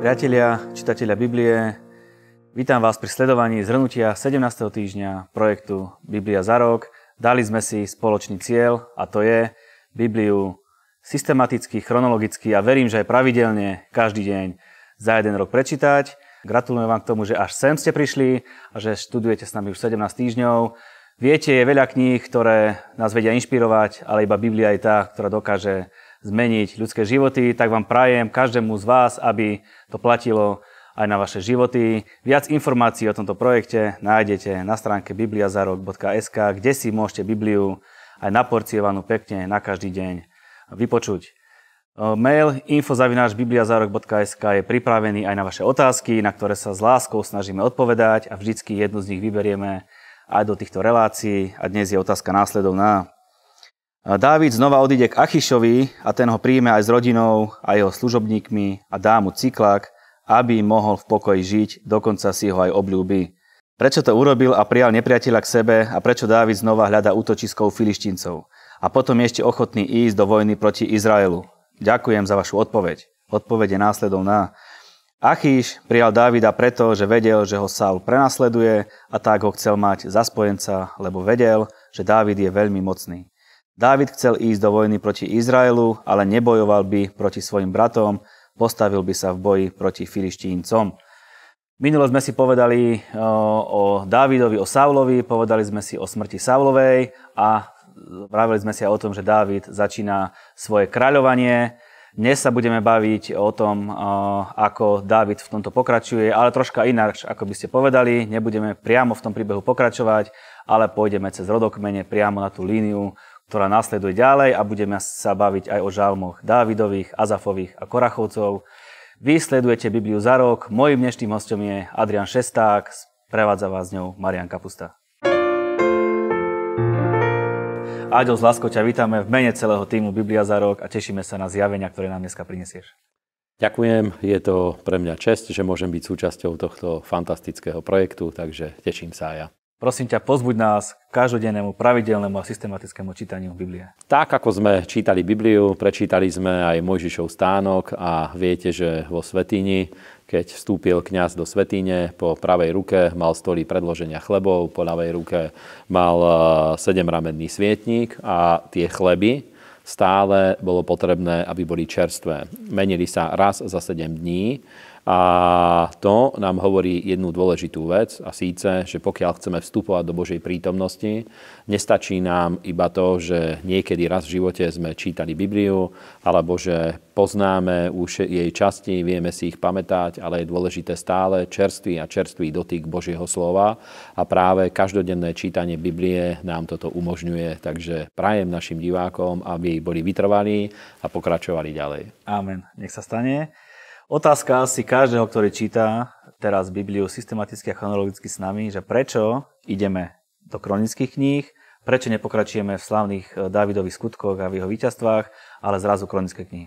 Priatelia, čitatelia Biblie, vítam vás pri sledovaní zhrnutia 17. týždňa projektu Biblia za rok. Dali sme si spoločný cieľ a to je Bibliu systematicky, chronologicky a verím, že aj pravidelne každý deň za jeden rok prečítať. Gratulujem vám k tomu, že až sem ste prišli a že študujete s nami už 17 týždňov. Viete, je veľa kníh, ktoré nás vedia inšpirovať, ale iba Biblia je tá, ktorá dokáže zmeniť ľudské životy, tak vám prajem každému z vás, aby to platilo aj na vaše životy. Viac informácií o tomto projekte nájdete na stránke bibliazarok.sk, kde si môžete Bibliu aj naporciovanú pekne na každý deň vypočuť. Mail info@bibliazarok.sk je pripravený aj na vaše otázky, na ktoré sa s láskou snažíme odpovedať a vždycky jednu z nich vyberieme aj do týchto relácií a dnes je otázka následovná. Dávid znova odíde k Achišovi a ten ho príjme aj s rodinou a jeho služobníkmi a dá mu cyklak, aby mohol v pokoji žiť, dokonca si ho aj obľúbi. Prečo to urobil a prijal nepriateľa k sebe a prečo Dávid znova hľadá útočisko u Filištíncov? A potom je ešte ochotný ísť do vojny proti Izraelu. Ďakujem za vašu odpoveď. Odpoveď je následovná. Achiš prijal Dávida preto, že vedel, že ho Saul prenasleduje a tak ho chcel mať za spojenca, lebo vedel, že Dávid je veľmi mocný. Dávid chcel ísť do vojny proti Izraelu, ale nebojoval by proti svojim bratom, postavil by sa v boji proti Filištíncom. Minulo sme si povedali o Dávidovi, o Saulovi, povedali sme si o smrti Saulovej a vravili sme si aj o tom, že Dávid začína svoje kráľovanie. Dnes sa budeme baviť o tom, ako Dávid v tomto pokračuje, ale troška ináč, ako by ste povedali. Nebudeme priamo v tom príbehu pokračovať, ale pôjdeme cez rodokmene priamo na tú líniu, ktorá nasleduje ďalej a budeme sa baviť aj o žalmoch Dávidových, Azafových a Korachovcov. Vy sledujete Bibliu za rok, mojím dnešným hostom je Adrian Šesták, prevádza vás s ňou Marian Kapusta. Áďo, z láskou ťa vítame v mene celého týmu Biblia za rok a tešíme sa na zjavenia, ktoré nám dneska prinesieš. Ďakujem, je to pre mňa česť, že môžem byť súčasťou tohto fantastického projektu, takže teším sa aj ja. Prosím ťa, pozbuď nás k každodennému, pravidelnému a systematickému čítaniu Biblie. Tak, ako sme čítali Bibliu, prečítali sme aj Mojžišov stánok a viete, že vo svätyni, keď vstúpil kňaz do svätyne, po pravej ruke mal stolík predloženia chlebov, po ľavej ruke mal 7-ramenný svietnik a tie chleby stále bolo potrebné, aby boli čerstvé. Menili sa raz za 7 dní. A to nám hovorí jednu dôležitú vec, a síce, že pokiaľ chceme vstupovať do Božej prítomnosti, nestačí nám iba to, že niekedy raz v živote sme čítali Bibliu, alebo že poznáme už jej časti, vieme si ich pamätať, ale je dôležité stále čerstvý dotyk Božieho slova a práve každodenné čítanie Biblie nám toto umožňuje. Takže prajem našim divákom, aby boli vytrvalí a pokračovali ďalej. Amen. Nech sa stane. Otázka asi každého, ktorý číta teraz Bibliu systematicky a chronologicky s nami, že prečo ideme do kronických kníh, prečo nepokračujeme v slavných Dávidových skutkoch a v jeho víťazstvách, ale zrazu kronické knihy.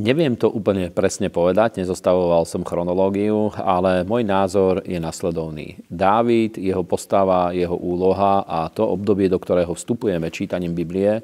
Neviem to úplne presne povedať, nezostavoval som chronológiu, ale môj názor je nasledovný. Dávid, jeho postava, jeho úloha a to obdobie, do ktorého vstupujeme čítaním Biblie,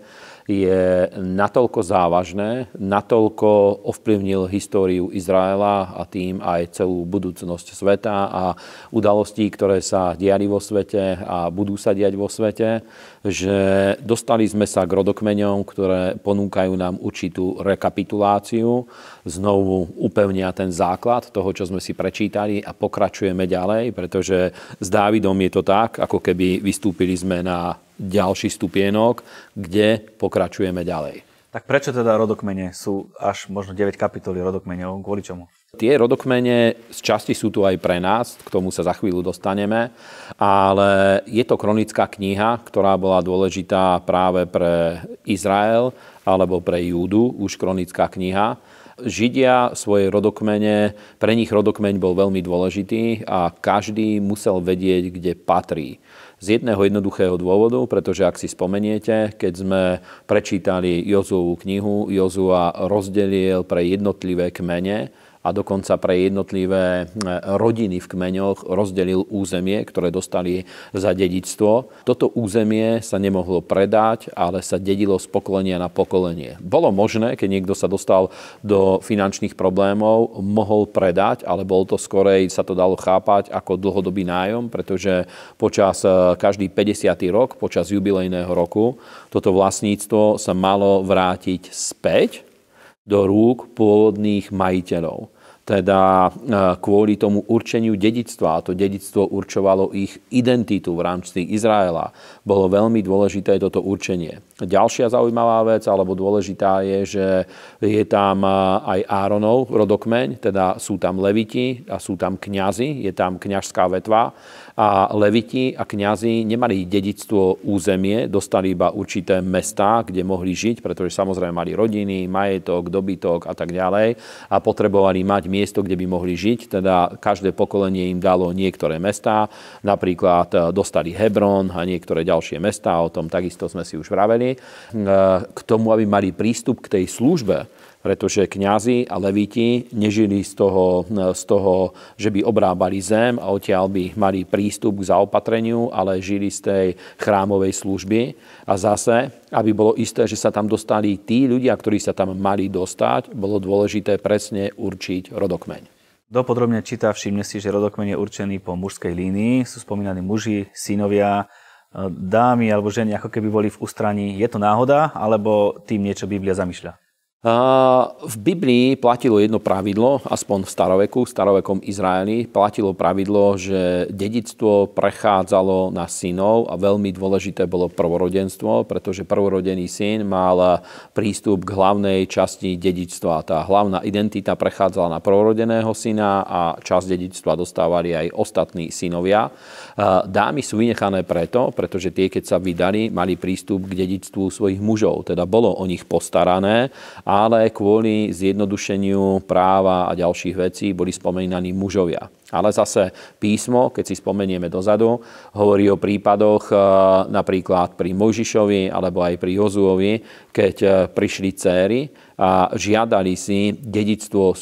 je natoľko závažné, natoľko ovplyvnil históriu Izraela a tým aj celú budúcnosť sveta a udalostí, ktoré sa diali vo svete a budú sa diať vo svete, že dostali sme sa k rodokmeňom, ktoré ponúkajú nám určitú rekapituláciu, znovu upevnia ten základ toho, čo sme si prečítali a pokračujeme ďalej, pretože s Dávidom je to tak, ako keby vystúpili sme na ďalší stupienok, kde pokračujeme ďalej. Tak prečo teda rodokmene sú až možno 9 kapitol rodokmeňov? Kvôli čomu? Tie rodokmene z časti sú tu aj pre nás, k tomu sa za chvíľu dostaneme, ale je to kronická kniha, ktorá bola dôležitá práve pre Izrael alebo pre Júdu, už kronická kniha. Židia svoje rodokmene, pre nich rodokmeň bol veľmi dôležitý a každý musel vedieť, kde patrí. Z jedného jednoduchého dôvodu, pretože ak si spomeniete, keď sme prečítali Jozuovú knihu, Jozua rozdelil pre jednotlivé kmene a dokonca pre jednotlivé rodiny v kmeňoch rozdelil územie, ktoré dostali za dedičstvo. Toto územie sa nemohlo predať, ale sa dedilo z pokolenia na pokolenie. Bolo možné, keď niekto sa dostal do finančných problémov, mohol predať, ale bol to skorej, sa to dalo chápať ako dlhodobý nájom, pretože počas každý 50. rok, počas jubilejného roku, toto vlastníctvo sa malo vrátiť späť do rúk pôvodných majiteľov. Teda kvôli tomu určeniu dedičstva, a to dedičstvo určovalo ich identitu v rámci Izraela, bolo veľmi dôležité toto určenie. Ďalšia zaujímavá vec, alebo dôležitá je, že je tam aj Áronov rodokmeň, teda sú tam leviti a sú tam kňazi, je tam kňažská vetva a leviti a kňazi nemali dedičstvo územie, dostali iba určité mestá, kde mohli žiť, pretože samozrejme mali rodiny, majetok, dobytok a tak ďalej a potrebovali mať miesto, kde by mohli žiť. Teda každé pokolenie im dalo niektoré mestá, napríklad dostali Hebron a niektoré ďalšie mestá, o tom takisto sme si už vraveli, k tomu, aby mali prístup k tej službe, pretože kňazi a levíti nežili z toho, že by obrábali zem a odtiaľ by mali prístup k zaopatreniu, ale žili z tej chrámovej služby. A zase, aby bolo isté, že sa tam dostali tí ľudia, ktorí sa tam mali dostať, bolo dôležité presne určiť rodokmeň. Dopodrobne číta, všimne si, že rodokmeň je určený po mužskej línii. Sú spomínaní muži, synovia, dámy alebo ženy, ako keby boli v ústraní. Je to náhoda, alebo tým niečo Biblia zamýšľa? V Biblii platilo jedno pravidlo, aspoň v staroveku, v starovekom Izraeli, platilo pravidlo, že dedičstvo prechádzalo na synov a veľmi dôležité bolo prvorodenstvo, pretože prvorodený syn mal prístup k hlavnej časti dedičstva. Tá hlavná identita prechádzala na prvorodeného syna a časť dedičstva dostávali aj ostatní synovia. Dámy sú vynechané preto, pretože tie, keď sa vydali, mali prístup k dedičstvu svojich mužov, teda bolo o nich postarané, ale kvôli zjednodušeniu práva a ďalších vecí boli spomínaní mužovia. Ale zase písmo, keď si spomenieme dozadu, hovorí o prípadoch napríklad pri Mojžišovi alebo aj pri Jozuovi, keď prišli céry a žiadali si dedičstvo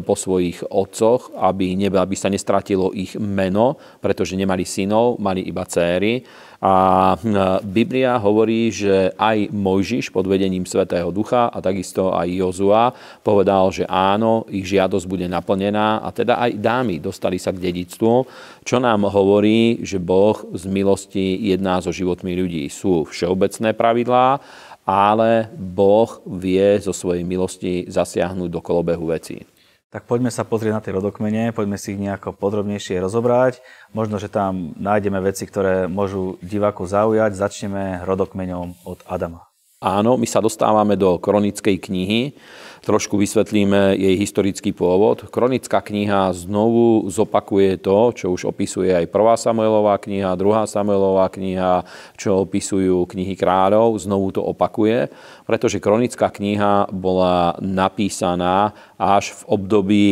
po svojich otcoch, aby sa nestratilo ich meno, pretože nemali synov, mali iba céry. A Biblia hovorí, že aj Mojžiš pod vedením Svätého Ducha a takisto aj Jozua povedal, že áno, ich žiadosť bude naplnená a teda aj dámy dostali sa k dedičstvu, čo nám hovorí, že Boh z milosti jedná so životmi ľudí. Sú všeobecné pravidlá, ale Boh vie zo svojej milosti zasiahnuť do kolobehu vecí. Tak poďme sa pozrieť na tie rodokmene, poďme si ich nejako podrobnejšie rozobrať. Možno, že tam nájdeme veci, ktoré môžu diváku zaujať. Začneme rodokmeňom od Adama. Áno, my sa dostávame do kronickej knihy. Trošku vysvetlíme jej historický pôvod. Kronická kniha znovu zopakuje to, čo už opisuje aj 1. Samuelová kniha, 2. Samuelová kniha, čo opisujú knihy kráľov. Znovu to opakuje, pretože kronická kniha bola napísaná až v období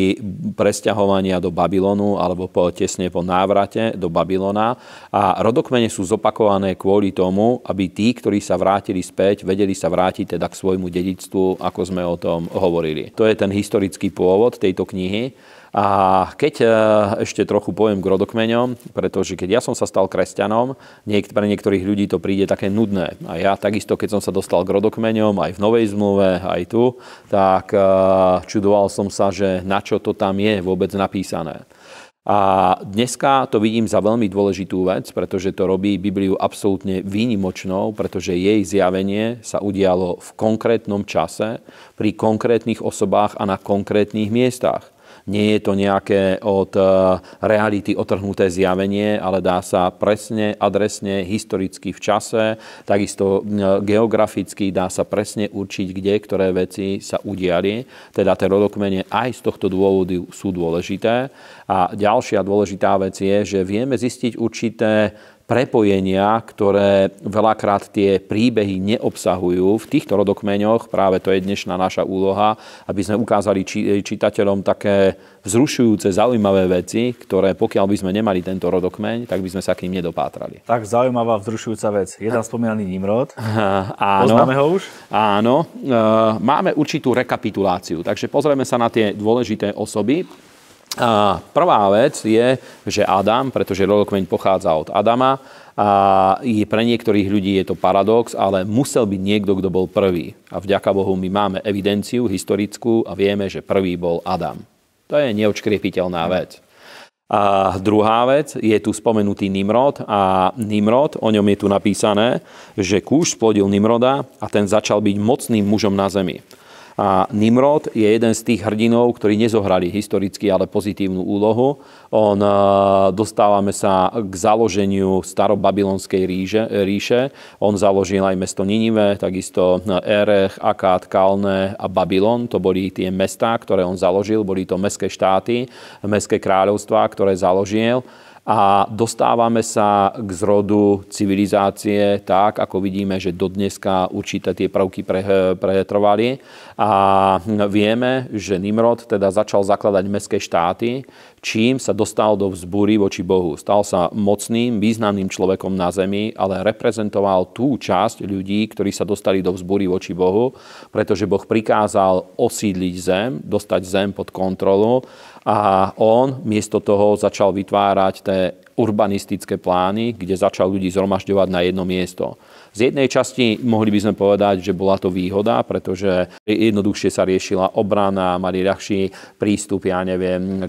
presťahovania do Babylonu alebo tesne po návrate do Babylona. A rodokmene sú zopakované kvôli tomu, aby tí, ktorí sa vrátili späť, vedeli sa vrátiť teda k svojmu dedičstvu, ako sme o tom hovorili. To je ten historický pôvod tejto knihy. A keď ešte trochu poviem k rodokmeňom, pretože keď ja som sa stal kresťanom, pre niektorých ľudí to príde také nudné. A ja takisto, keď som sa dostal k rodokmeňom, aj v Novej zmluve, aj tu, tak čudoval som sa, že na čo to tam je vôbec napísané. A dneska to vidím za veľmi dôležitú vec, pretože to robí Bibliu absolútne výnimočnou, pretože jej zjavenie sa udialo v konkrétnom čase, pri konkrétnych osobách a na konkrétnych miestach. Nie je to nejaké od reality otrhnuté zjavenie, ale dá sa presne, adresne, historicky v čase, takisto geograficky dá sa presne určiť, kde ktoré veci sa udiali. Teda tie rodokmene aj z tohto dôvodu sú dôležité. A ďalšia dôležitá vec je, že vieme zistiť určité prepojenia, ktoré veľakrát tie príbehy neobsahujú. V týchto rodokmeňoch práve to je dnešná naša úloha, aby sme ukázali čitateľom také vzrušujúce, zaujímavé veci, ktoré pokiaľ by sme nemali tento rodokmeň, tak by sme sa k ním nedopátrali. Tak zaujímavá, vzrušujúca vec. Je tam spomínaný Nimrod. Áno. Poznáme ho už? Áno. Máme určitú rekapituláciu, takže pozrieme sa na tie dôležité osoby. A prvá vec je, že Adam, pretože rodokmeň pochádza od Adama, a pre niektorých ľudí je to paradox, ale musel byť niekto, kto bol prvý. A vďaka Bohu my máme evidenciu historickú a vieme, že prvý bol Adam. To je neodškriepiteľná vec. A druhá vec, je tu spomenutý Nimrod a Nimrod, o ňom je tu napísané, že Kúš splodil Nimroda a ten začal byť mocným mužom na zemi. A Nimrod je jeden z tých hrdinov, ktorí nezohrali historicky, ale pozitívnu úlohu. Dostávame sa k založeniu starobabylonskej ríše. On založil aj mesto Ninive, takisto Erech, Akkad, Kalné a Babylon. To boli tie mestá, ktoré on založil. Boli to mestské štáty, mestské kráľovstvá, ktoré založil. A dostávame sa k zrodu civilizácie tak, ako vidíme, že dodneska určité tie prvky pretrvali. A vieme, že Nimrod teda začal zakladať mestské štáty, čím sa dostal do vzbúry voči Bohu. Stal sa mocným, významným človekom na zemi, ale reprezentoval tú časť ľudí, ktorí sa dostali do vzbúry voči Bohu, pretože Boh prikázal osídliť zem, dostať zem pod kontrolu. A on miesto toho začal vytvárať tie urbanistické plány, kde začal ľudí zhromažďovať na jedno miesto. Z jednej časti mohli by sme povedať, že bola to výhoda, pretože jednoduchšie sa riešila obrana, mali ľahší prístup, k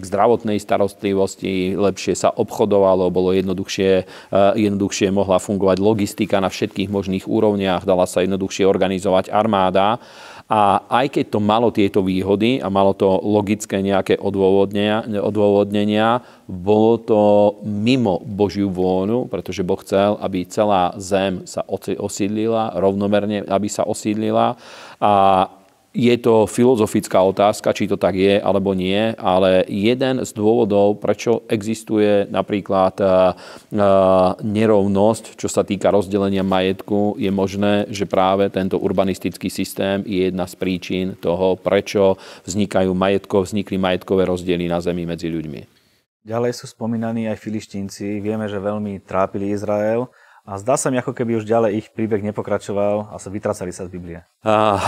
zdravotnej starostlivosti, lepšie sa obchodovalo, bolo jednoduchšie mohla fungovať logistika na všetkých možných úrovniach, dala sa jednoduchšie organizovať armáda. A aj keď to malo tieto výhody a malo to logické nejaké odôvodnenia, bolo to mimo Božiu vôľu, pretože Boh chcel, aby celá zem sa osídlila, rovnomerne, aby sa osídlila. A je to filozofická otázka, či to tak je, alebo nie, ale jeden z dôvodov, prečo existuje napríklad nerovnosť, čo sa týka rozdelenia majetku, je možné, že práve tento urbanistický systém je jedna z príčin toho, prečo vznikli majetkové rozdiely na zemi medzi ľuďmi. Ďalej sú spomínaní aj Filištínci. Vieme, že veľmi trápili Izrael. A zdá sa mi, ako keby už ďalej ich príbeh nepokračoval a vytracali sa z Biblie.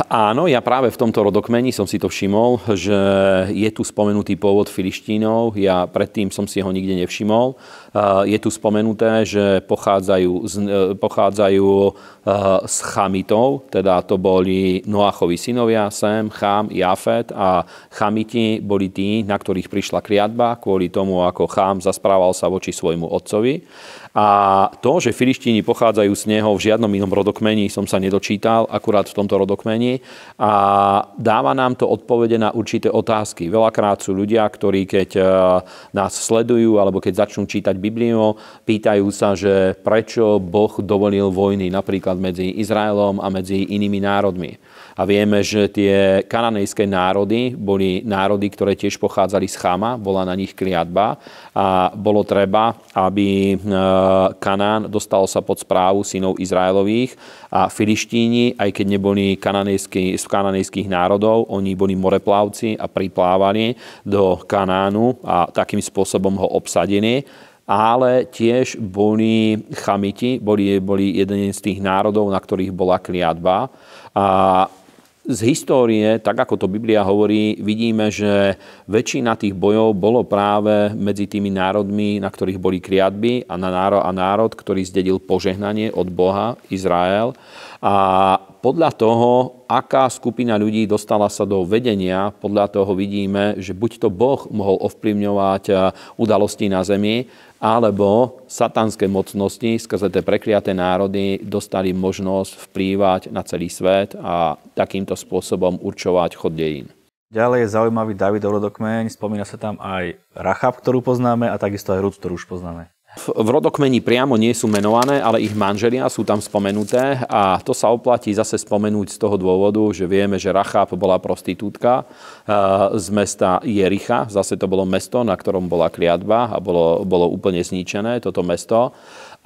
Áno, ja práve v tomto rodokmeni som si to všimol, že je tu spomenutý pôvod Filištínov. Ja predtým som si ho nikde nevšimol. Je tu spomenuté, že pochádzajú z Chamitov, teda to boli Noachoví synovia, Sem, Chám, Jafet, a Chamiti boli tí, na ktorých prišla kliatba kvôli tomu, ako Chám zasprával sa voči svojmu otcovi. A to, že Filištíni pochádzajú z neho, v žiadnom inom rodokmeni som sa nedočítal, akurát v tomto rodokmeni. A dáva nám to odpovede na určité otázky. Veľakrát sú ľudia, ktorí keď nás sledujú, alebo keď začnú čítať Bibliu, pýtajú sa, že prečo Boh dovolil vojny napríklad medzi Izraelom a medzi inými národmi. A vieme, že tie kananejské národy boli národy, ktoré tiež pochádzali z Chama, bola na nich kliatba a bolo treba, aby Kanán dostal sa pod správu synov Izraelových, a Filištíni, aj keď neboli z kananejských národov, oni boli moreplavci a priplávali do Kanánu a takým spôsobom ho obsadili. Ale tiež boli Chamiti, boli jeden z tých národov, na ktorých bola kliatba. A z histórie, tak ako to Biblia hovorí, vidíme, že väčšina tých bojov bolo práve medzi tými národmi, na ktorých boli kliatby, a národ, ktorý zdedil požehnanie od Boha, Izrael. A podľa toho, aká skupina ľudí dostala sa do vedenia, podľa toho vidíme, že buď to Boh mohol ovplyvňovať udalosti na zemi, alebo satanské mocnosti skrze tie prekliaté národy dostali možnosť vplývať na celý svet a takýmto spôsobom určovať chod dejín. Ďalej je zaujímavý Dávidov rodokmeň, spomína sa tam aj Rahab, ktorú poznáme, a takisto aj Ruth, ktorú už poznáme. V rodokmeni priamo nie sú menované, ale ich manželia sú tam spomenuté, a to sa oplatí zase spomenúť z toho dôvodu, že vieme, že Rahab bola prostitútka z mesta Jericha. Zase to bolo mesto, na ktorom bola kliatba a bolo úplne zničené toto mesto.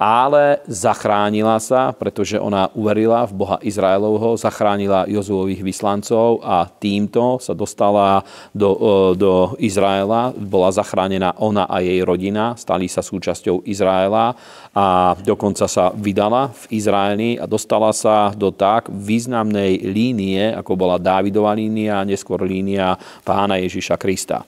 ale zachránila sa, pretože ona uverila v Boha Izraelovho, zachránila Jozuových vyslancov a týmto sa dostala do Izraela. Bola zachránená ona a jej rodina, stali sa súčasťou Izraela a dokonca sa vydala v Izraeli a dostala sa do tak významnej línie, ako bola Dávidova línia a neskôr línia Pána Ježiša Krista.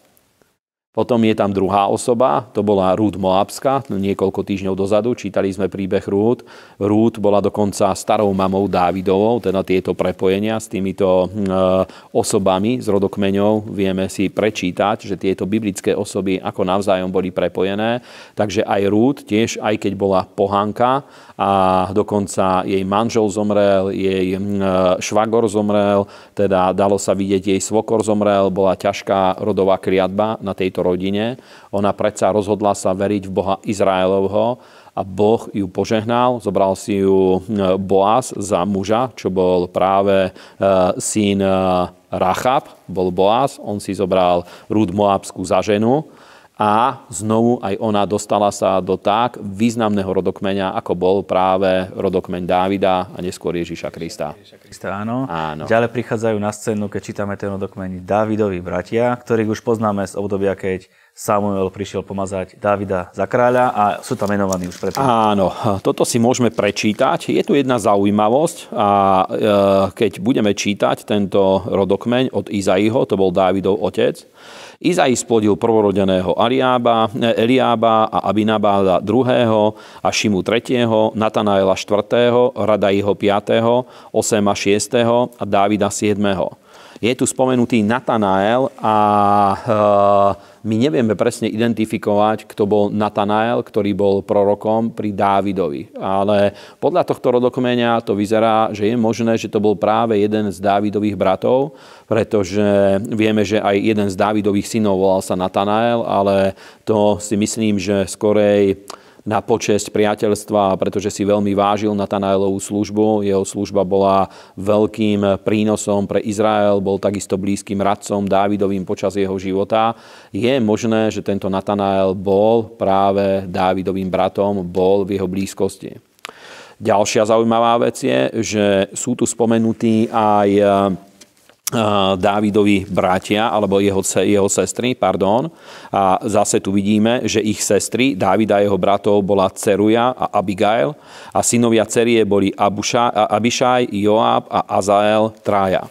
Potom je tam druhá osoba, to bola Rút Moábska, niekoľko týždňov dozadu, čítali sme príbeh Rút. Rút bola dokonca starou mamou Dávidovou, teda tieto prepojenia s týmito osobami z rodokmeňov vieme si prečítať, že tieto biblické osoby ako navzájom boli prepojené. Takže aj Rút, tiež aj keď bola pohanka a dokonca jej manžel zomrel, jej švagor zomrel, teda dalo sa vidieť, jej svokor zomrel, bola ťažká rodová kliatba na tejto rodine. Ona predsa rozhodla sa veriť v Boha Izraelovho a Boh ju požehnal. Zobral si ju Boaz za muža, čo bol práve syn Rahab, bol Boaz. On si zobral Rút Moábsku za ženu a znovu aj ona dostala sa do tak významného rodokmeňa, ako bol práve rodokmeň Dávida a neskôr Ježíša Krista. Áno. Ďalej prichádzajú na scénu, keď čítame ten rodokmeň, Dávidovi bratia, ktorých už poznáme z obdobia, keď Samuel prišiel pomazať Dávida za kráľa a sú tam menovaní už predtým. Áno, toto si môžeme prečítať. Je tu jedna zaujímavosť a keď budeme čítať tento rodokmeň od Izaiho, to bol Dávidov otec. Izai splodil prvorodeného Eliába a Abinabáda druhého a Šimu tretieho, Natanaela štvrtého, Radaiho piatého, Osema šiestého a Dávida siedmeho. Je tu spomenutý Natanael a my nevieme presne identifikovať, kto bol Natanael, ktorý bol prorokom pri Dávidovi. Ale podľa tohto rodokmeňa to vyzerá, že je možné, že to bol práve jeden z Dávidových bratov, pretože vieme, že aj jeden z Dávidových synov volal sa Natanael, ale to si myslím, že skorej na počesť priateľstva, pretože si veľmi vážil Natanaelovú službu. Jeho služba bola veľkým prínosom pre Izrael, bol takisto blízkym radcom Dávidovým počas jeho života. Je možné, že tento Natanael bol práve Dávidovým bratom, bol v jeho blízkosti. Ďalšia zaujímavá vec je, že sú tu spomenutí aj Dávidovi bratia, alebo jeho sestry, pardon. A zase tu vidíme, že ich sestry, Dávida a jeho bratov, bola Ceruja a Abigail a synovia Cerie boli Abišaj, Joab a Azael traja.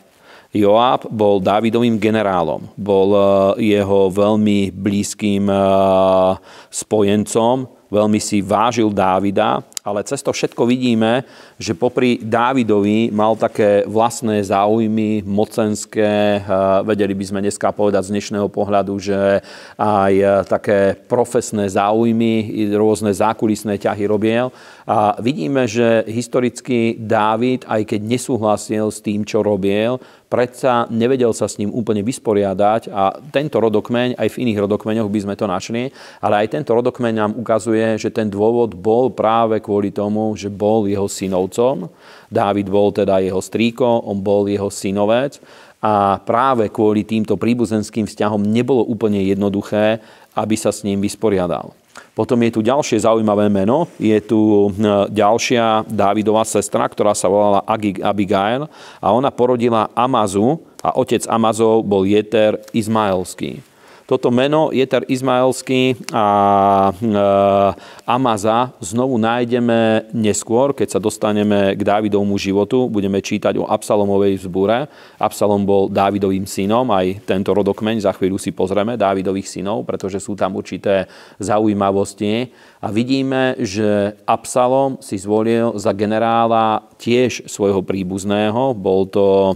Joab bol Dávidovým generálom, bol jeho veľmi blízkym spojencom, veľmi si vážil Dávida, ale cez to všetko vidíme, že popri Dávidovi mal také vlastné záujmy, mocenské, vedeli by sme dneska povedať z dnešného pohľadu, že aj také profesné záujmy, rôzne zákulisné ťahy robiel. A vidíme, že historicky Dávid, aj keď nesúhlasil s tým, čo robiel, predsa nevedel sa s ním úplne vysporiadať a tento rodokmeň, aj v iných rodokmeňoch by sme to našli, ale aj tento rodokmeň nám ukazuje, že ten dôvod bol práve kvôli tomu, že bol jeho synovcom. Dávid bol teda jeho strýko, on bol jeho synovec a práve kvôli týmto príbuzenským vzťahom nebolo úplne jednoduché, aby sa s ním vysporiadal. Potom je tu ďalšie zaujímavé meno. Je tu ďalšia Dávidova sestra, ktorá sa volala Abigail a ona porodila Amazu a otec Amazov bol Jeter Izmaelský. Toto meno Jeter Izmaelský a Amasa znovu nájdeme neskôr, keď sa dostaneme k Dávidovmu životu. Budeme čítať o Absalomovej vzbúre. Absalom bol Dávidovým synom, aj tento rodokmeň, za chvíľu si pozrieme Dávidových synov, pretože sú tam určité zaujímavosti. A vidíme, že Absalom si zvolil za generála tiež svojho príbuzného. Bol to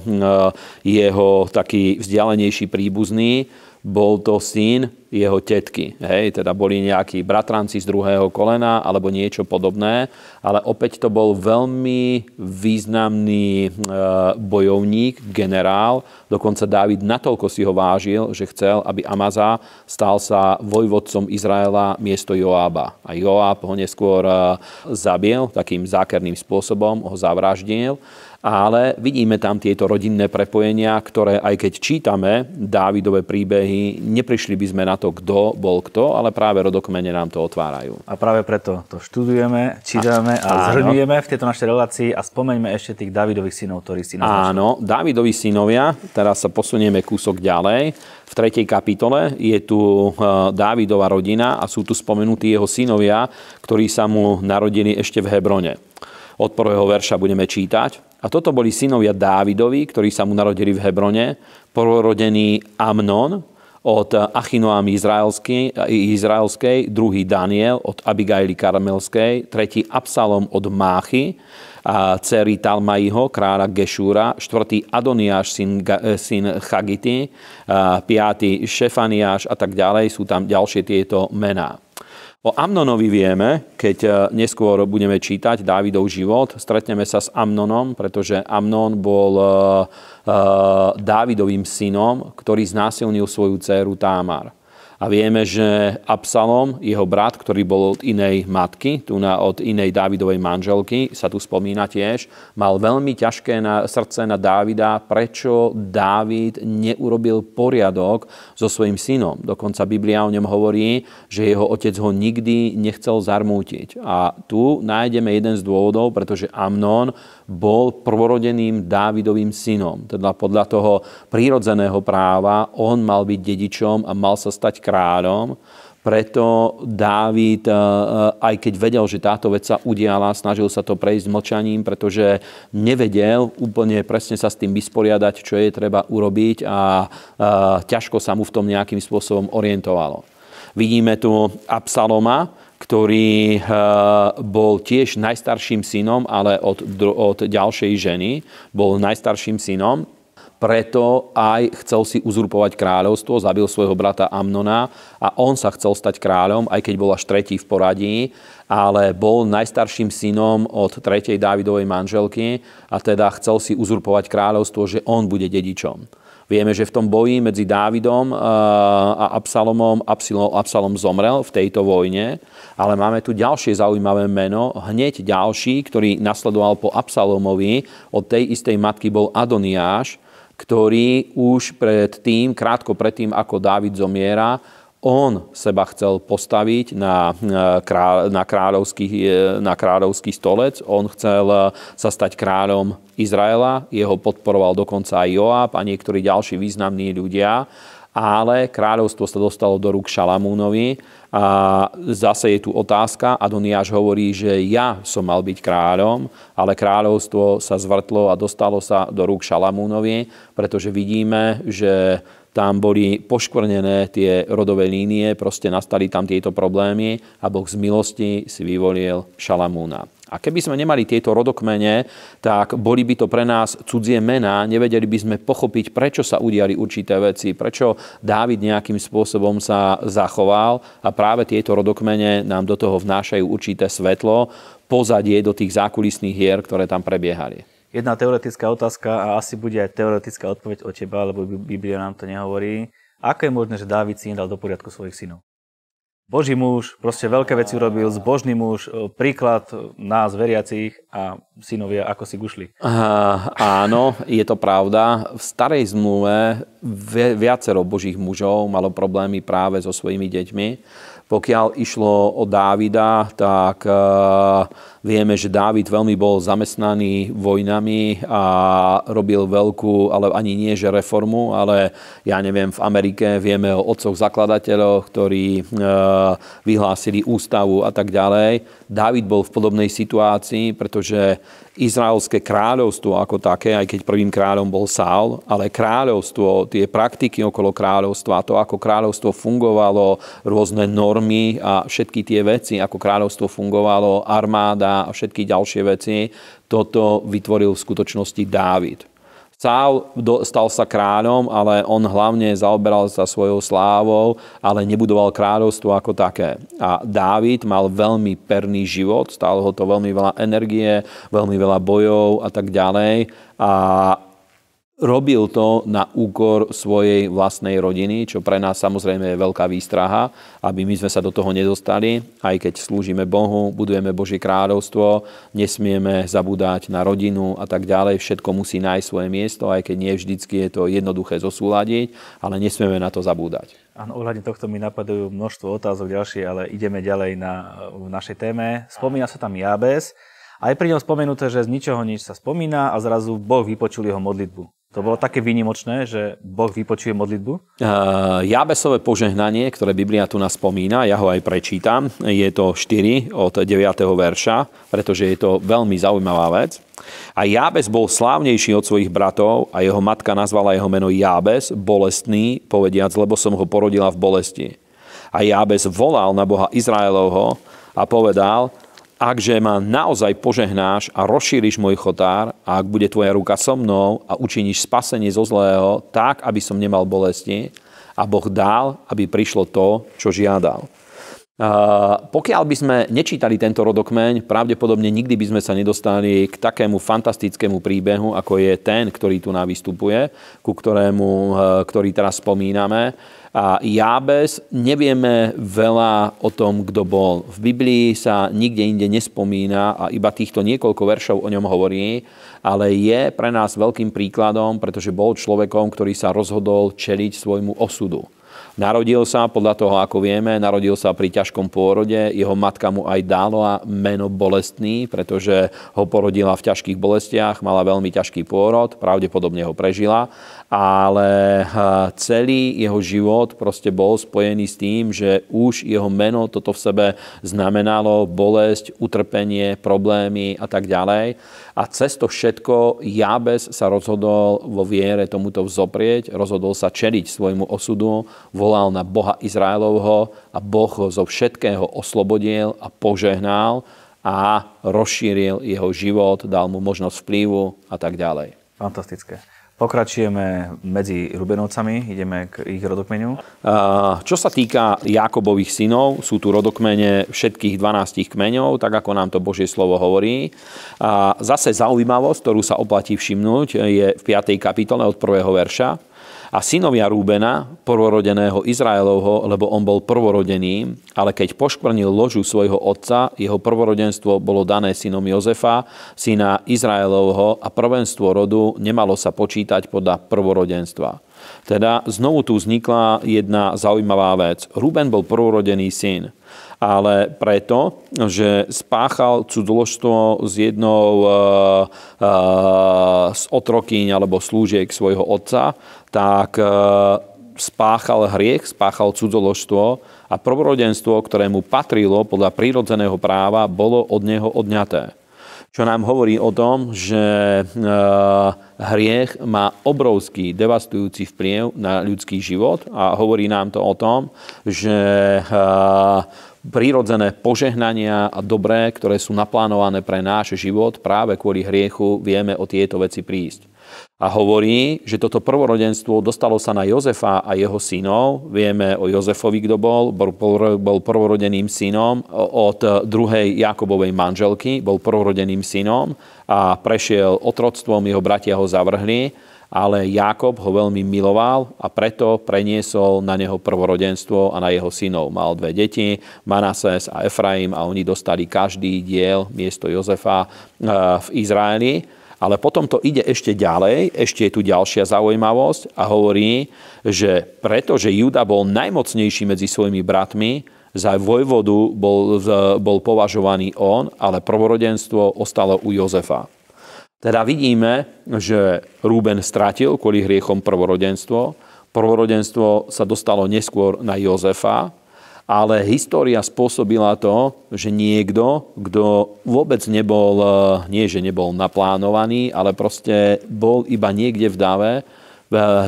jeho taký vzdialenejší príbuzný. Bol to syn jeho tetky. Hej, teda boli nejakí bratranci z druhého kolena alebo niečo podobné. Ale opäť to bol veľmi významný bojovník, generál. Dokonca Dávid natoľko si ho vážil, že chcel, aby Amasa stal sa vojvodcom Izraela miesto Joába. A Joáb ho neskôr zabil takým zákerným spôsobom, ho zavraždil. Ale vidíme tam tieto rodinné prepojenia, ktoré aj keď čítame Dávidove príbehy, neprišli by sme na to, kto bol kto, ale práve rodokmene nám to otvárajú. A práve preto to študujeme, čítame a zhrňujeme v tejto našej relácii a spomeňme ešte tých Dávidových synov, ktorí si naznačili. Áno, Dávidovi synovia, teraz sa posunieme kúsok ďalej. V 3. kapitole je tu Dávidova rodina a sú tu spomenutí jeho synovia, ktorí sa mu narodili ešte v Hebrone. Od 1. verša budeme čítať. A toto boli synovia Dávidovi, ktorí sa mu narodili v Hebrone, prvorodený Amnon od Achinoam Izraelskej, druhý Daniel od Abigaili Karmelskej, tretí Absalom od Máchy, dcery Talmajiho, kráľa Gešúra, štvrtý Adoniáš, syn Chagity, piatý Šefaniáš a tak ďalej. Sú tam ďalšie tieto mená. O Amnonovi vieme, keď neskôr budeme čítať Dávidov život, stretneme sa s Amnonom, pretože Amnon bol Dávidovým synom, ktorý znásilnil svoju dceru Tamar. A vieme, že Absalom, jeho brat, ktorý bol od inej matky, od inej Dávidovej manželky, sa tu spomína tiež, mal veľmi ťažké srdce na Dávida, prečo Dávid neurobil poriadok so svojím synom. Dokonca Biblia o ňom hovorí, že jeho otec ho nikdy nechcel zarmútiť. A tu nájdeme jeden z dôvodov, pretože Amnon bol prvorodeným Dávidovým synom. Teda podľa toho prírodzeného práva on mal byť dedičom a mal sa stať kráľom. Preto Dávid, aj keď vedel, že táto vec sa udiala, snažil sa to prejsť mlčaním, pretože nevedel úplne presne sa s tým vysporiadať, čo je treba urobiť a ťažko sa mu v tom nejakým spôsobom orientovalo. Vidíme tu Absaloma, ktorý bol tiež najstarším synom, ale od ďalšej ženy bol najstarším synom. Preto aj chcel si uzurpovať kráľovstvo, zabil svojho brata Amnona a on sa chcel stať kráľom, aj keď bol až tretí v poradí, ale bol najstarším synom od tretej Dávidovej manželky a teda chcel si uzurpovať kráľovstvo, že on bude dedičom. Vieme, že v tom boji medzi Dávidom a Absalomom, Absalom zomrel v tejto vojne, ale máme tu ďalšie zaujímavé meno, hneď ďalší, ktorý nasledoval po Absalomovi, od tej istej matky bol Adoniáš, ktorý už krátko predtým, ako Dávid zomiera, on seba chcel postaviť na kráľovský stolec. On chcel sa stať kráľom Izraela. Jeho podporoval dokonca aj Joab a niektorí ďalší významní ľudia. Ale kráľovstvo sa dostalo do rúk Šalamúnovi. A zase je tu otázka. Adoniáš hovorí, že ja som mal byť kráľom, ale kráľovstvo sa zvrtlo a dostalo sa do rúk Šalamúnovi, pretože vidíme, že tam boli poškvrnené tie rodové línie, proste nastali tam tieto problémy a Boh z milosti si vyvolil Šalamúna. A keby sme nemali tieto rodokmene, tak boli by to pre nás cudzie mená, nevedeli by sme pochopiť, prečo sa udiali určité veci, prečo Dávid nejakým spôsobom sa zachoval a práve tieto rodokmene nám do toho vnášajú určité svetlo, pozadie do tých zákulisných hier, ktoré tam prebiehali. Jedna teoretická otázka a asi bude aj teoretická odpoveď od teba, lebo Biblia nám to nehovorí. Ako je možné, že Dávid si nedal do poriadku svojich synov? Boží muž, proste veľké veci urobil, zbožný muž, príklad nás, veriacich a synovia, ako si ušli. Áno, je to pravda. V starej zmluve viacero božích mužov malo problémy práve so svojimi deťmi. Pokiaľ išlo o Dávida, tak vieme, že Dávid veľmi bol zamestnaný vojnami a robil veľkú, ale ani nie, že reformu, ale ja neviem, v Amerike vieme o otcoch zakladateľoch, ktorí vyhlásili ústavu a tak ďalej. Dávid bol v podobnej situácii, pretože Izraelské kráľovstvo ako také, aj keď prvým kráľom bol Saul, ale kráľovstvo, tie praktiky okolo kráľovstva, to ako kráľovstvo fungovalo, rôzne normy, a všetky tie veci, ako kráľovstvo fungovalo, armáda a všetky ďalšie veci, toto vytvoril v skutočnosti Dávid. Saul stal sa kráľom, ale on hlavne zaoberal sa svojou slávou, ale nebudoval kráľovstvo ako také. A Dávid mal veľmi perný život, stálo ho to veľmi veľa energie, veľmi veľa bojov a tak ďalej. A robil to na úkor svojej vlastnej rodiny, čo pre nás samozrejme je veľká výstraha, aby my sme sa do toho nedostali. Aj keď slúžime Bohu, budujeme Božie kráľovstvo, nesmieme zabúdať na rodinu a tak ďalej. Všetko musí nájsť svoje miesto, aj keď nie vždycky je to jednoduché zosúladiť, ale nesmieme na to zabúdať. Áno, ohľadne tohto mi napadajú množstvo otázok ďalšie, ale ideme ďalej v našej téme. Spomína sa tam Jabez. Aj pri ňom spomenuté, že z ničoho nič sa spomína a zrazu Boh vypočul jeho modlitbu. To bolo také výnimočné, že Boh vypočuje modlitbu? Jabesové požehnanie, ktoré Biblia tu nás spomína, ja ho aj prečítam, je to 4 od 9. verša, pretože je to veľmi zaujímavá vec. A Jabes bol slávnejší od svojich bratov a jeho matka nazvala jeho meno Jabes, bolestný, povediac, lebo som ho porodila v bolesti. A Jabes volal na Boha Izraelovho a povedal: Akže ma naozaj požehnáš a rozšíriš môj chotár, a ak bude tvoja ruka so mnou a učiníš spasenie zo zlého, tak, aby som nemal bolesti, a Boh dal, aby prišlo to, čo žiadal. Pokiaľ by sme nečítali tento rodokmeň, pravdepodobne nikdy by sme sa nedostali k takému fantastickému príbehu, ako je ten, ktorý tu vystupuje, ktorý teraz spomíname. A Jabes, nevieme veľa o tom, kto bol. V Biblii sa nikde inde nespomína a iba týchto niekoľko veršov o ňom hovorí, ale je pre nás veľkým príkladom, pretože bol človekom, ktorý sa rozhodol čeliť svojmu osudu. Narodil sa, podľa toho, ako vieme, narodil sa pri ťažkom pôrode. Jeho matka mu aj dala meno bolestný, pretože ho porodila v ťažkých bolestiach, mala veľmi ťažký pôrod, pravdepodobne ho prežila, ale celý jeho život proste bol spojený s tým, že už jeho meno toto v sebe znamenalo bolesť, utrpenie, problémy a tak ďalej. A cez to všetko Jabes sa rozhodol vo viere tomuto vzoprieť, rozhodol sa čeliť svojmu osudu, volal na Boha Izraelovho a Boh ho zo všetkého oslobodil a požehnal a rozšíril jeho život, dal mu možnosť vplyvu a tak ďalej. Fantastické. Pokračujeme medzi Rubenovcami, ideme k ich rodokmeniu. Čo sa týka Jákobových synov, sú tu rodokmene všetkých 12 kmeňov, tak ako nám to Božie slovo hovorí. Zase zaujímavosť, ktorú sa oplatí všimnúť, je v 5. kapitole od 1. verša. A synovia Rúbena, prvorodeného Izraelovho, lebo on bol prvorodeným, ale keď poškvrnil ložu svojho otca, jeho prvorodenstvo bolo dané synom Jozefa, syna Izraelovho, a prvenstvo rodu nemalo sa počítať podľa prvorodenstva. Teda znovu tu vznikla jedna zaujímavá vec. Rúben bol prvorodený syn, ale preto, že spáchal cudzoložstvo s jednou z otrokýň alebo slúžiek svojho otca, tak spáchal hriech, spáchal cudzoložstvo a prvorodenstvo, ktoré mu patrilo podľa prírodzeného práva, bolo od neho odňaté. Čo nám hovorí o tom, že hriech má obrovský devastujúci vplyv na ľudský život a hovorí nám to o tom, že prírodzené požehnania a dobré, ktoré sú naplánované pre náš život, práve kvôli hriechu vieme o tieto veci prísť. A hovorí, že toto prvorodenstvo dostalo sa na Jozefa a jeho synov. Vieme o Jozefovi, kto bol prvorodeným synom od druhej Jakobovej manželky, bol prvorodeným synom a prešiel otroctvom, jeho bratia ho zavrhli, ale Jákob ho veľmi miloval a preto preniesol na neho prvorodenstvo a na jeho synov. Mal 2 deti, Manases a Efraim, a oni dostali každý diel miesto Jozefa v Izraeli. Ale potom to ide ešte ďalej, ešte je tu ďalšia zaujímavosť a hovorí, že pretože Júda bol najmocnejší medzi svojimi bratmi, za vojvodu bol považovaný on, ale prvorodenstvo ostalo u Jozefa. Teda vidíme, že Rúben stratil kvôli hriechom prvorodenstvo, prvorodenstvo sa dostalo neskôr na Jozefa, ale história spôsobila to, že niekto, kto vôbec nebol, nie že nebol naplánovaný, ale proste bol iba niekde v dáve,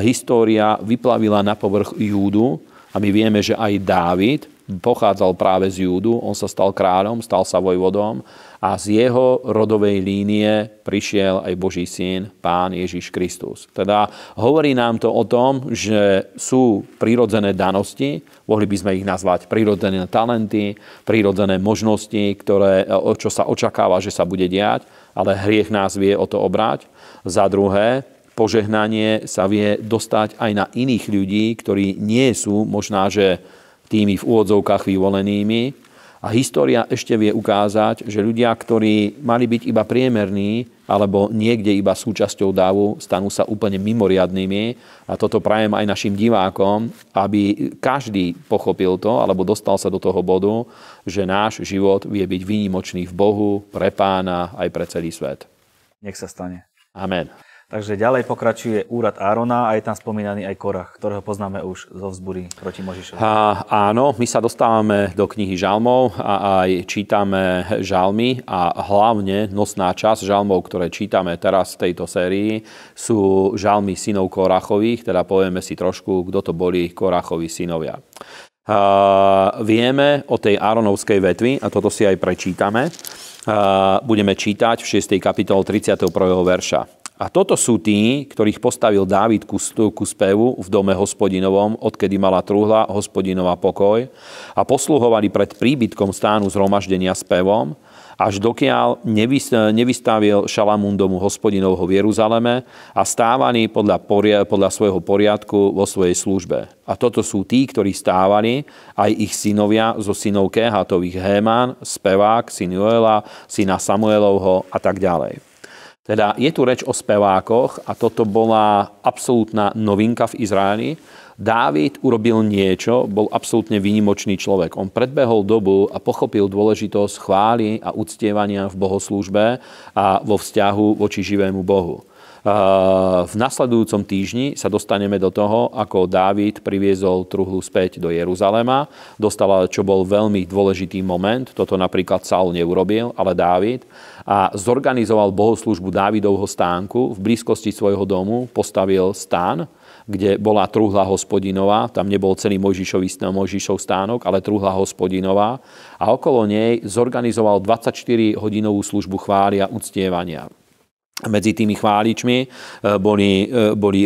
história vyplavila na povrch Júdu a my vieme, že aj Dávid pochádzal práve z Júdu, on sa stal kráľom, stal sa vojvodom a z jeho rodovej línie prišiel aj Boží syn, Pán Ježiš Kristus. Teda hovorí nám to o tom, že sú prírodzené danosti, mohli by sme ich nazvať prírodzené talenty, prírodzené možnosti, čo sa očakáva, že sa bude diať, ale hriech nás vie o to obrať. Za druhé, požehnanie sa vie dostať aj na iných ľudí, ktorí nie sú možná, že tými v úvodzovkách vyvolenými. A história ešte vie ukázať, že ľudia, ktorí mali byť iba priemerní alebo niekde iba súčasťou davu, stanú sa úplne mimoriadnymi. A toto prajem aj našim divákom, aby každý pochopil to alebo dostal sa do toho bodu, že náš život vie byť výnimočný v Bohu, pre Pána aj pre celý svet. Nech sa stane. Amen. Takže ďalej pokračuje úrad Árona a je tam spomínaný aj Korach, ktorého poznáme už zo vzbúry proti Mojžišovi. Áno, my sa dostávame do knihy Žalmov a aj čítame žalmy a hlavne nosná časť žalmov, ktoré čítame teraz v tejto sérii, sú žalmy synov Korachových, teda povieme si trošku, kto to boli Korachoví synovia. Vieme o tej Áronovskej vetvi a toto si aj prečítame. Budeme čítať v 6. kapitole 31. verša. A toto sú tí, ktorých postavil Dávid ku spevu v dome hospodinovom, odkedy mala trúhla hospodinova pokoj, a posluhovali pred príbytkom stánu zhromaždenia spevom, až dokiaľ nevystavil Šalamún domu hospodinovho v Jeruzaleme a stávali podľa svojho poriadku vo svojej službe. A toto sú tí, ktorí stávali, aj ich synovia zo synov Kéhátových, Hémán, spevák, syn Joela, syna Samuelovho a tak ďalej. Teda je tu reč o spevákoch a toto bola absolútna novinka v Izraeli. Dávid urobil niečo, bol absolútne výnimočný človek. On predbehol dobu a pochopil dôležitosť chvály a uctievania v bohoslúžbe a vo vzťahu voči živému Bohu. V nasledujúcom týždni sa dostaneme do toho, ako Dávid priviezol truhlu späť do Jeruzalema. Dostal, čo bol veľmi dôležitý moment. Toto napríklad Saul neurobil, ale Dávid. A zorganizoval bohoslúžbu Dávidovho stánku. V blízkosti svojho domu postavil stán, kde bola truhla hospodinová, tam nebol celý Mojžišov stánok, ale truhla hospodinová, a okolo nej zorganizoval 24-hodinovú službu chvály a uctievania. Medzi tými chváličmi boli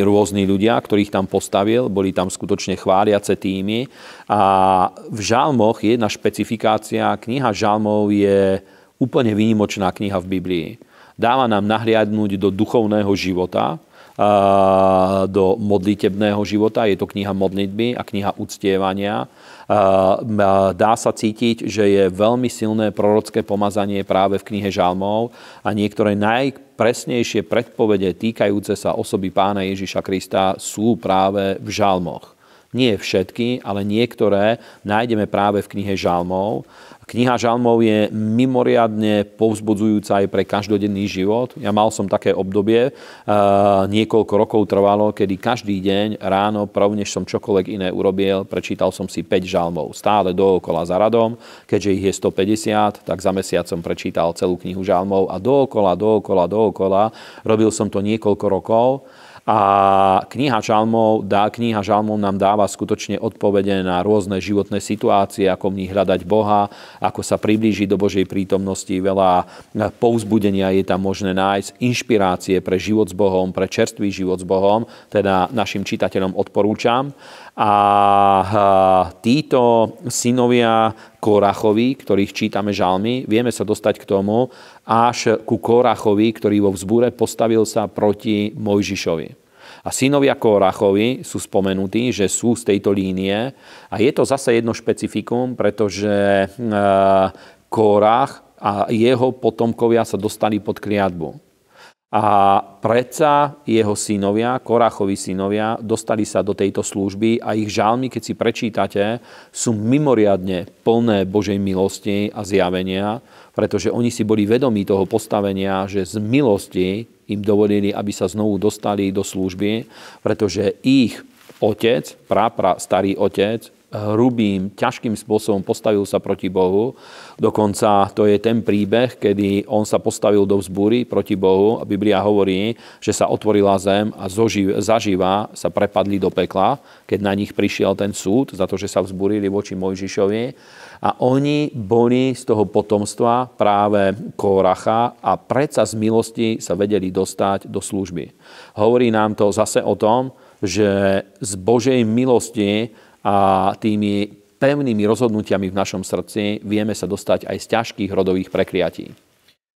rôzni ľudia, ktorých tam postavil, boli tam skutočne chváliace týmy. A v žalmoch je jedna špecifikácia, kniha žalmov je úplne výnimočná kniha v Biblii. Dáva nám nahliadnúť do duchovného života, do modlitebného života. Je to kniha modlitby a kniha uctievania. Dá sa cítiť, že je veľmi silné prorocké pomazanie práve v knihe Žalmov a niektoré najpresnejšie predpovede týkajúce sa osoby Pána Ježiša Krista sú práve v Žalmoch. Nie všetky, ale niektoré nájdeme práve v knihe Žalmov. Kniha Žalmov je mimoriadne povzbudzujúca aj pre každodenný život. Ja mal som také obdobie, niekoľko rokov trvalo, kedy každý deň ráno, prvnež som čokoľvek iné urobil, prečítal som si 5 žalmov. Stále dookola za radom, keďže ich je 150, tak za mesiac som prečítal celú knihu žalmov a dookola. Robil som to niekoľko rokov. A kniha Žalmov nám dáva skutočne odpovede na rôzne životné situácie, ako v nich hľadať Boha, ako sa priblížiť do Božej prítomnosti. Veľa povzbudenia je tam možné nájsť, inšpirácie pre život s Bohom, pre čerstvý život s Bohom, teda našim čitateľom odporúčam. A títo synovia Korachovi, ktorých čítame žalmy, vieme sa dostať k tomu až ku Korachovi, ktorý vo vzbúre postavil sa proti Mojžišovi. A synovia Korachovi sú spomenutí, že sú z tejto línie. A je to zase jedno špecifikum, pretože Korach a jeho potomkovia sa dostali pod kliatbu. A predsa jeho synovia, Korachoví synovia, dostali sa do tejto služby a ich žalmy, keď si prečítate, sú mimoriadne plné Božej milosti a zjavenia, pretože oni si boli vedomí toho postavenia, že z milosti im dovolili, aby sa znovu dostali do služby, pretože ich otec, starý otec, hrubým, ťažkým spôsobom postavil sa proti Bohu. Dokonca to je ten príbeh, kedy on sa postavil do vzbúry proti Bohu a Biblia hovorí, že sa otvorila zem a zaživa sa prepadli do pekla, keď na nich prišiel ten súd za to, že sa vzbúrili voči Mojžišovi. A oni boli z toho potomstva práve Koracha a predsa z milosti sa vedeli dostať do služby. Hovorí nám to zase o tom, že z Božej milosti a tými pevnými rozhodnutiami v našom srdci vieme sa dostať aj z ťažkých rodových prekliatí.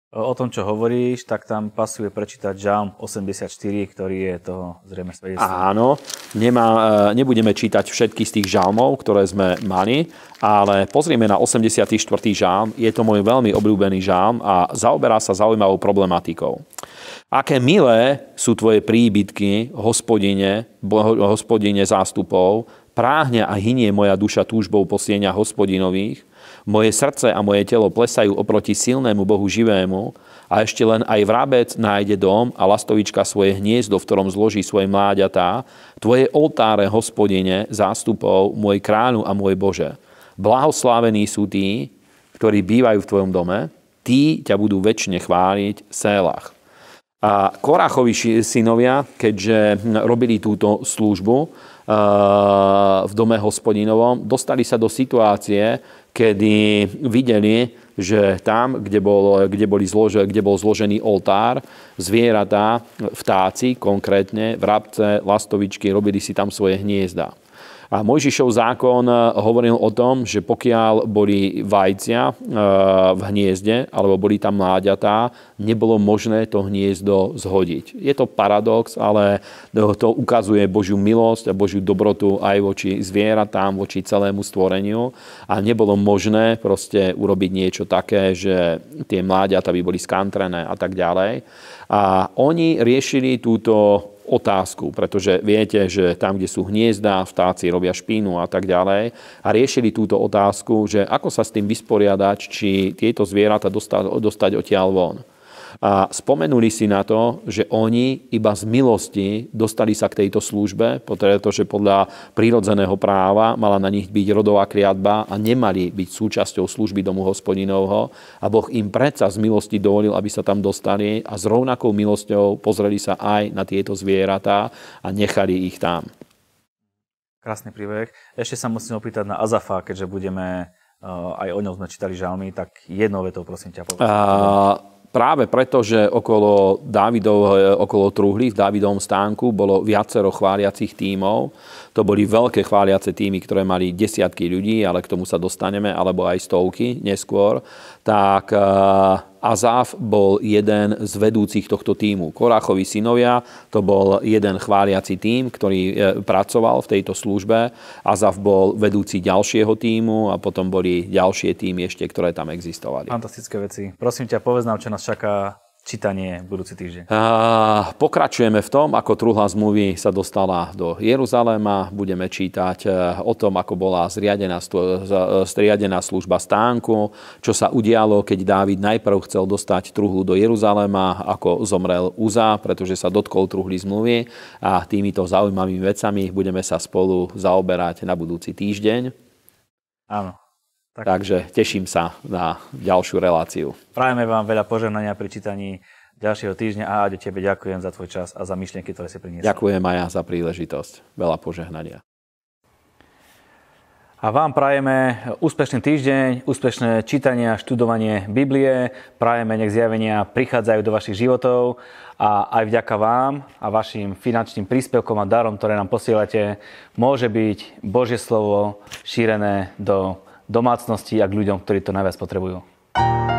O tom, čo hovoríš, tak tam pasuje prečítať Žalm 84, ktorý je toho zrejme svedectvom. Áno, nebudeme čítať všetky z tých žalmov, ktoré sme mali, ale pozrieme na 84. žalm. Je to môj veľmi obľúbený žalm a zaoberá sa zaujímavou problematikou. Aké milé sú tvoje príbytky, hospodine zástupov, práhne a hynie moja duša túžbou po sieňach hospodinových, moje srdce a moje telo plesajú oproti silnému Bohu živému a ešte len aj vrabec nájde dom a lastovička svoje hniezdo, v ktorom zloží svoje mláďatá. Tvoje oltáre, hospodine zástupov, môj kráľu a môj Bože. Blahoslávení sú tí, ktorí bývajú v tvojom dome, tí ťa budú väčšine chváliť v Sélach. A Korachoví synovia, keďže robili túto službu v dome hospodinovom, dostali sa do situácie, kedy videli, že tam, kde bol zložený oltár, zvieratá, vtáci konkrétne, vrabce, lastovičky, robili si tam svoje hniezda. A Mojžišov zákon hovoril o tom, že pokiaľ boli vajcia v hniezde, alebo boli tam mláďatá, nebolo možné to hniezdo zhodiť. Je to paradox, ale to ukazuje Božiu milosť a Božiu dobrotu aj voči zvieratám, voči celému stvoreniu. A nebolo možné proste urobiť niečo také, že tie mláďatá by boli skantrené a tak ďalej. A oni riešili túto otázku, pretože viete, že tam, kde sú hniezda, vtáci robia špínu a tak ďalej. A riešili túto otázku, že ako sa s tým vysporiadať, či tieto zvieratá dostať odtiaľ von. A spomenuli si na to, že oni iba z milosti dostali sa k tejto službe, pretože podľa prírodzeného práva mala na nich byť rodová kliatba a nemali byť súčasťou služby domu hospodinovho. A Boh im predsa z milosti dovolil, aby sa tam dostali a s rovnakou milosťou pozreli sa aj na tieto zvieratá a nechali ich tam. Krásny príbeh. Ešte sa musím opýtať na Azafa, keďže budeme, aj o ňom sme čítali žalmy, tak jednou vetou prosím ťa povedať. Práve preto, že okolo truhly v Dávidovom stánku bolo viacero chváliacich tímov. To boli veľké chváliace tímy, ktoré mali desiatky ľudí, ale k tomu sa dostaneme, alebo aj stovky neskôr. Tak Azaf bol jeden z vedúcich tohto tímu. Korachoví synovia, to bol jeden chváliaci tím, ktorý pracoval v tejto službe. Azaf bol vedúci ďalšieho tímu a potom boli ďalšie tímy ešte, ktoré tam existovali. Fantastické veci. Prosím ťa, povedz nám, čo nás čaká čítanie budúci týždeň. Pokračujeme v tom, ako truhla zmluvy sa dostala do Jeruzaléma. Budeme čítať o tom, ako bola zriadená služba stánku, čo sa udialo, keď Dávid najprv chcel dostať truhlu do Jeruzaléma, ako zomrel Uza, pretože sa dotkol truhly zmluvy. A týmito zaujímavými vecami budeme sa spolu zaoberať na budúci týždeň. Áno. Takže teším sa na ďalšiu reláciu. Prajeme vám veľa požehnania pri čítaní ďalšieho týždňa a do tebe ďakujem za tvoj čas a za myšlienky, ktoré si priniesol. Ďakujem aj ja za príležitosť. Veľa požehnania. A vám prajeme úspešný týždeň, úspešné čítania, študovanie Biblie. Prajeme, nech zjavenia prichádzajú do vašich životov a aj vďaka vám a vašim finančným príspevkom a darom, ktoré nám posielate, môže byť Božie slovo šírené do domácnosti a k ľuďom, ktorí to najviac potrebujú.